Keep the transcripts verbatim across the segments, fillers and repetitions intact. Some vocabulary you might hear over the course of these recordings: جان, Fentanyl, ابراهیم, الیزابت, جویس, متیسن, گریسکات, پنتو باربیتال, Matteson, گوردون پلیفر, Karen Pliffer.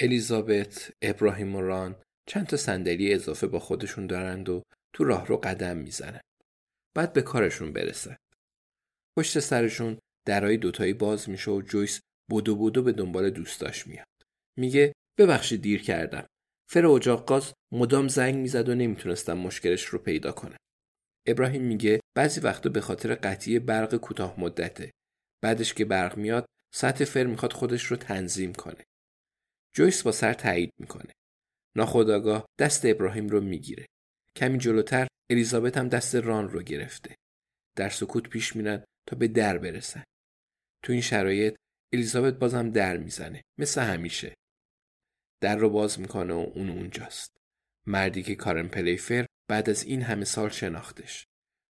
الیزابت، ابراهیم و ران چند تا صندلی اضافه با خودشون دارند و تو راهرو قدم میزنن. بعد به کارشون برسن. پشت سرشون درای دوتایی باز میشه و جویس بدو بدو به دنبال دوستاش میاد. میگه ببخشید دیر کردم. فر اجاق گاز مدام زنگ میزد و نمیتونستم مشکلش رو پیدا کنم. ابراهیم میگه بعضی وقتا به خاطر قطعی برق کوتاه مدته. بعدش که برق میاد سطح فر میخواد خودش رو تنظیم کنه. جویس با سر تایید میکنه. ناخودآگاه دست ابراهیم رو میگیره. کمی جلوتر الیزابت هم دست ران رو گرفته. در سکوت پیش میرن تا به در برسن. تو این شرایط الیزابت بازم در میزنه، مثل همیشه. در رو باز میکنه و اون اونجاست. مردی که کارن پلیفر بعد از این همه سال شناختش.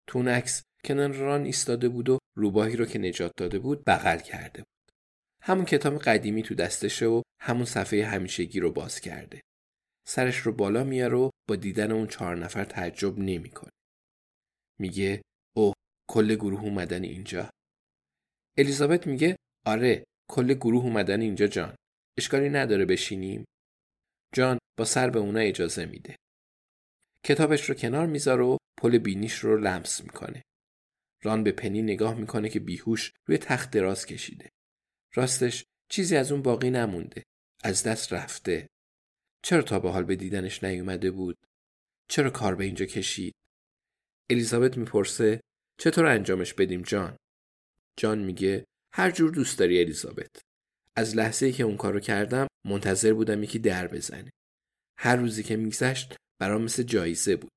تو اون عکس کنار ران ایستاده بود و روباهی رو که نجات داده بود بغل کرده بود. همون کتاب قدیمی تو دستشه و همون صفحه همیشگی رو باز کرده. سرش رو بالا میاره و با دیدن اون چهار نفر تعجب نمیکنه. میگه اوه کل گروه اومدن اینجا. الیزابت میگه آره کل گروه اومدن اینجا جان. اشکالی نداره بشینیم؟ جان با سر به اونا اجازه میده. کتابش رو کنار میذاره و پل بینیش رو لمس میکنه. ران به پنی نگاه میکنه که بیهوش روی تخت دراز کشیده. راستش چیزی از اون باقی نمونده. از دست رفته. چرا تا به حال به دیدنش نیومده بود؟ چرا کار به اینجا کشید؟ الیزابت میپرسه چطور انجامش بدیم جان؟ جان میگه هر جور دوست داری الیزابت. از لحظه‌ای که اون کارو کردم منتظر بودم یکی در بزنه. هر روزی که میگذشت برام مثل جایزه بود.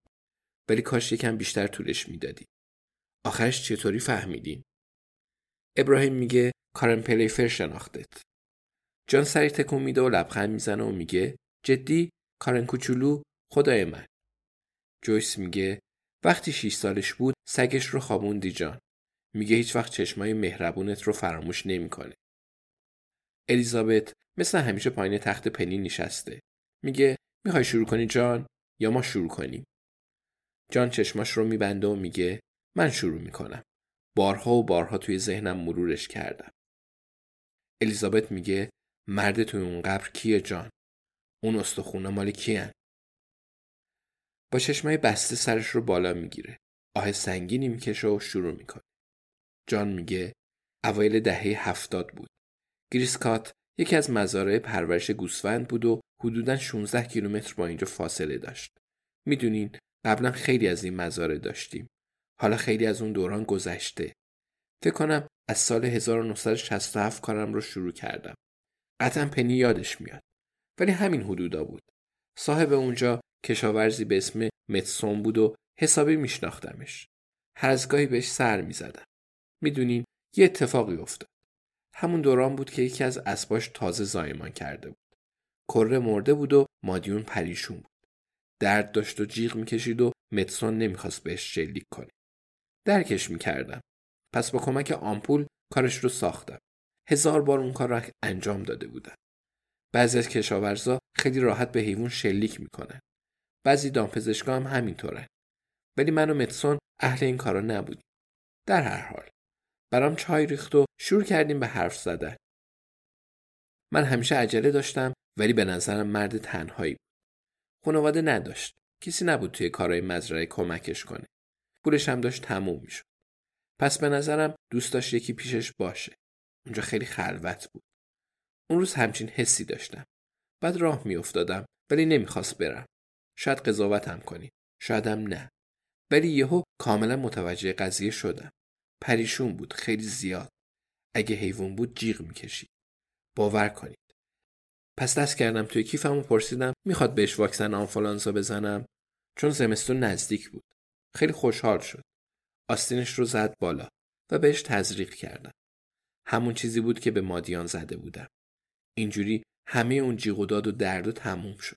ولی کاش یکم بیشتر طولش میدادی. آخرش چطوری فهمیدین؟ ابراهیم میگه کارن پلیفر شناختت. جان سری تکون میده و لبخند میزنه و میگه جدی؟ کارن کوچولو؟ خدای من. جویس میگه وقتی شش سالش بود سگش رو خوابوندی جان. میگه هیچ وقت چشمای مهربونت رو فراموش نمیکنه. الیزابت مثل همیشه پایین تخت پنی نشسته. میگه میخوای شروع کنی جان یا ما شروع کنیم؟ جان چشماش رو میبنده و میگه من شروع میکنم. بارها و بارها توی ذهنم مرورش کردم. الیزابت میگه مرد توی اون قبر کیه جان؟ اون استخونا مال کیه؟ با چشمای بسته سرش رو بالا میگیره. آه سنگینی میکشه و شروع میکنه. جان میگه اوایل دهه هفتاد بود. گریسکات یکی از مزارع پرورش گوسفند بود و حدوداً شانزده کیلومتر با اینجا فاصله داشت. میدونین قبلا خیلی از این مزارع داشتیم. حالا خیلی از اون دوران گذشته. فکر کنم از سال هزار و نهصد و شصت و هفت کارم رو شروع کردم. قطعاً پنی یادش میاد. ولی همین حدودا بود. صاحب اونجا کشاورزی به اسم متسون بود و حسابی میشناختمش. هر از گاهی بهش سر میزدم. میدونین یه اتفاقی افتاد. همون دوران بود که یکی از اسباش تازه زایمان کرده بود. کره مرده بود و مادیون پریشون بود. درد داشت و جیغ میکشید و متسون نمیخواست بهش شلیک کنه. درکش میکردم. پس با کمک آمپول کارش رو ساختم. هزار بار اون کار را انجام داده بودن. بعضی از کشاورزا خیلی راحت به حیوان شلیک میکنن. بعضی دامپزشکا هم همینطوره. ولی من و متیسن اهل این کارا نبودیم. در هر حال برام چای ریخت و شروع کردیم به حرف زدن. من همیشه عجله داشتم ولی به نظرم مرد تنهایی بود. خانواده نداشت. کسی نبود توی کارهای مزرعه کمکش کنه. پولش هم داشت تموم میشد. پس به نظرم دوست داشت یکی پیشش باشه. اونجا خیلی خلوت بود. اون روز همچین حسی داشتم. بعد راه میافتادم ولی نمیخواست برم. شاید قضاوتم کنی، شاید هم نه. ولی یهو کاملا متوجه قضیه شدم. پریشون بود، خیلی زیاد. اگه حیوان بود جیغ میکشید. باور کنید. پس دست کردم توی کیفم و پرسیدم میخواد بهش واکسن آنفولانزا بزنم؟ چون زمستون نزدیک بود. خیلی خوشحال شد. آستینش رو زد بالا و بهش تزریق کردم. همون چیزی بود که به مادیان زده بودم. اینجوری همه اون جیغ و داد و درد و تموم شد.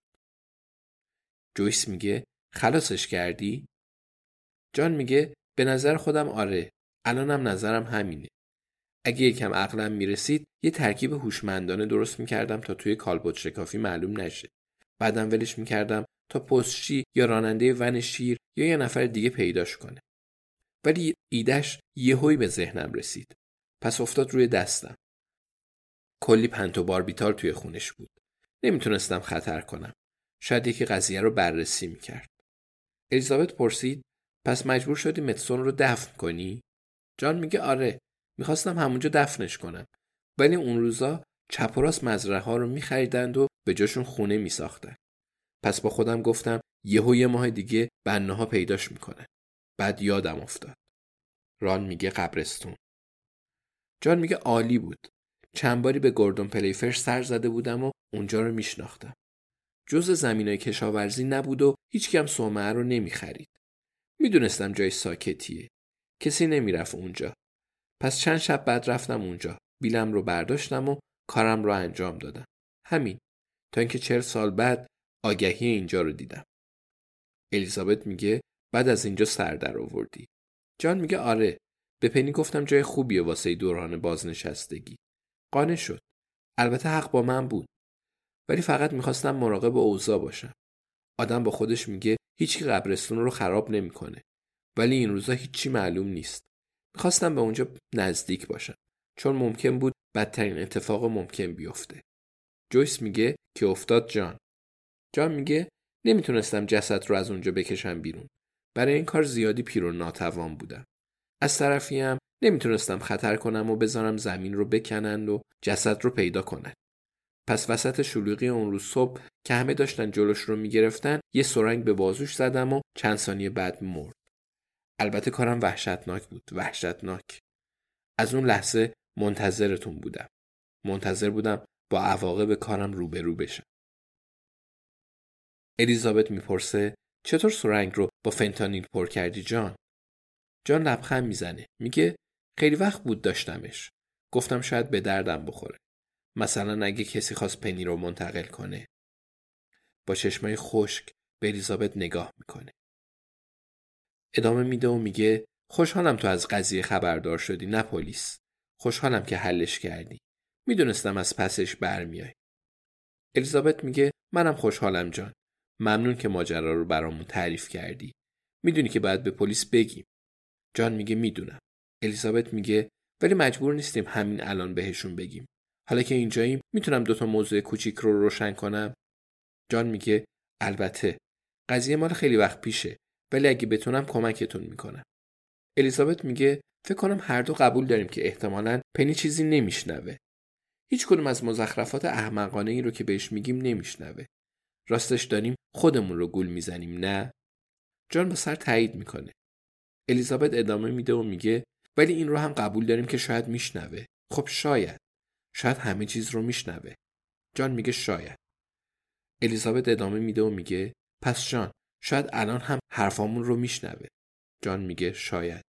جویس میگه خلاصش کردی؟ جان میگه به نظر خودم آره، الانم نظرم همینه. اگه یکم عقلم میرسید یه ترکیب هوشمندانه درست میکردم تا توی کالبد شکافی معلوم نشه. بعدم ولش میکردم تا پستچی یا راننده ون شیر یا یه نفر دیگه پیداش کنه. ولی ایدهش یهویی به ذهنم رسید. پس افتاد روی دستم. کلی پنتو باربیتال توی خونش بود. نمیتونستم خطر کنم. شاید یکی قضیه رو بررسی میکرد. الیزابت پرسید پس مجبور شدی متیسن رو دفن کنی؟ جان میگه آره، میخواستم همونجا دفنش کنم. ولی اون روزا چپ و راست مزرعه ها رو میخریدند و به جاشون خونه میساختن. پس با خودم گفتم یهو یه ماه دیگه بنه ها پیداش میکنن. بعد یادم افتاد. ران میگه قبرستون. جان میگه عالی بود. چند باری به گوردون پلیفر سر زده بودم و اونجا رو میشناختم. جزء زمینای کشاورزی نبود و هیچکی هم صومعه رو نمیخرید. میدونستم جای ساکتیه. کسی نمیرفت اونجا. پس چند شب بعد رفتم اونجا. بیلم رو برداشتم و کارم رو انجام دادم. همین تا اینکه چهل سال بعد آگهی اینجا رو دیدم. الیزابت میگه بعد از اینجا سر در آوردی. جان میگه آره، به پنی گفتم جای خوبیه واسه دوران بازنشستگی. قانع شد. البته حق با من بود. ولی فقط میخواستم مراقب اوضاع باشم. آدم با خودش میگه هیچ کی قبرستون رو خراب نمیکنه. ولی این روزا هیچی معلوم نیست. میخواستم به اونجا نزدیک باشم چون ممکن بود بدترین اتفاق ممکن بیفته. جویس میگه که افتاد جان. جان میگه نمیتونستم جسد رو از اونجا بکشم بیرون. برای این کار زیادی پیر و ناتوان بودم. از طرفی هم نمیتونستم خطر کنم و بذارم زمین رو بکنن و جسد رو پیدا کنن. پس وسط شلوغی اون روز صبح که همه داشتن جلوش رو میگرفتن یه سرنگ به بازوش زدم و چند ثانیه بعد مرد. البته کارم وحشتناک بود، وحشتناک. از اون لحظه منتظرتون بودم. منتظر بودم با عواقب کارم روبرو بشم. الیزابت میپرسه چطور سرنگ رو با فنتانیل پر کردی جان؟ جان لبخند میزنه. میگه خیلی وقت بود داشتمش. گفتم شاید به دردم بخوره. مثلا اگه کسی خواست پنی رو منتقل کنه. با چشمای خشک به الیزابت نگاه میکنه. ادامه میده و میگه خوشحالم تو از قضیه خبردار شدی، نه پلیس. خوشحالم که حلش کردی. میدونستم از پسش برمیای. الیزابت میگه منم خوشحالم جان. ممنون که ماجرا رو برامون تعریف کردی. میدونی که باید به پلیس بگیم. جان میگه میدونم. الیزابت میگه ولی مجبور نیستیم همین الان بهشون بگیم. حالا که اینجاییم میتونم دوتا موضوع کوچیک رو روشن کنم. جان میگه البته. قضیه مال خیلی وقت پیشه. ولی اگه بتونم کمکتون میکنم. الیزابت میگه فکر کنم هر دو قبول داریم که احتمالاً پنی چیزی نمیشنوه. هیچ کدوم از مزخرفات احمقانه ای رو که بهش میگیم نمیشنوه. راستش داریم خودمون رو گول میزنیم، نه؟ جان با سر تایید میکنه. الیزابت ادامه میده و میگه ولی این رو هم قبول داریم که شاید میشنوه. خب شاید. شاید همه چیز رو میشنوه. جان میگه شاید. الیزابت ادامه میده و میگه پس جان شاید الان هم حرفامون رو میشنوه. جان میگه شاید.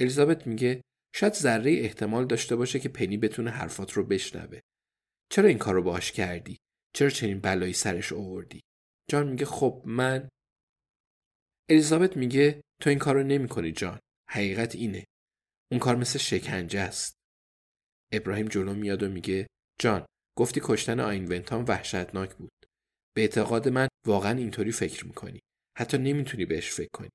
الیزابت میگه شاید ذره احتمال داشته باشه که پنی بتونه حرفات رو بشنوه. چرا این کارو باهاش کردی؟ چرا چنین بلایی سرش آوردی؟ جان میگه خب من. الیزابت میگه تو این کارو نمیکنی جان. حقیقت اینه. اون کار مثل شکنجه است. ابراهیم جلو میاد و میگه جان، گفتی کشتن آینونتام وحشتناک بود. به اعتقاد من واقعا اینطوری فکر میکنی. حتی نمیتونی بهش فکر کنی.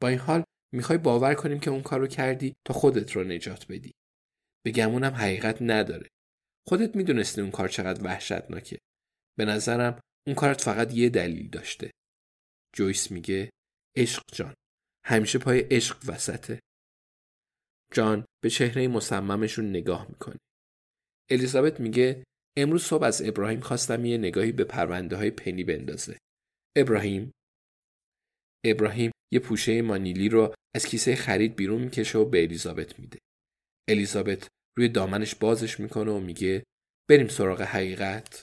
با این حال میخوای باور کنیم که اون کارو کردی تا خودت رو نجات بدی. به گمونم حقیقت نداره. خودت میدونستی اون کار چقدر وحشتناکه. به نظرم اون کارت فقط یه دلیل داشته. جویس میگه عشق جان. همیشه پای عشق وسطه. جان به چهره مصممشون نگاه میکنه. الیزابت میگه امروز صبح از ابراهیم خواستم یه نگاهی به پرونده های پنی بندازه. ابراهیم ابراهیم یه پوشه مانیلی رو از کیسه خرید بیرون میکشه و به الیزابت میده. الیزابت روی دامنش بازش میکنه و میگه بریم سراغ حقیقت.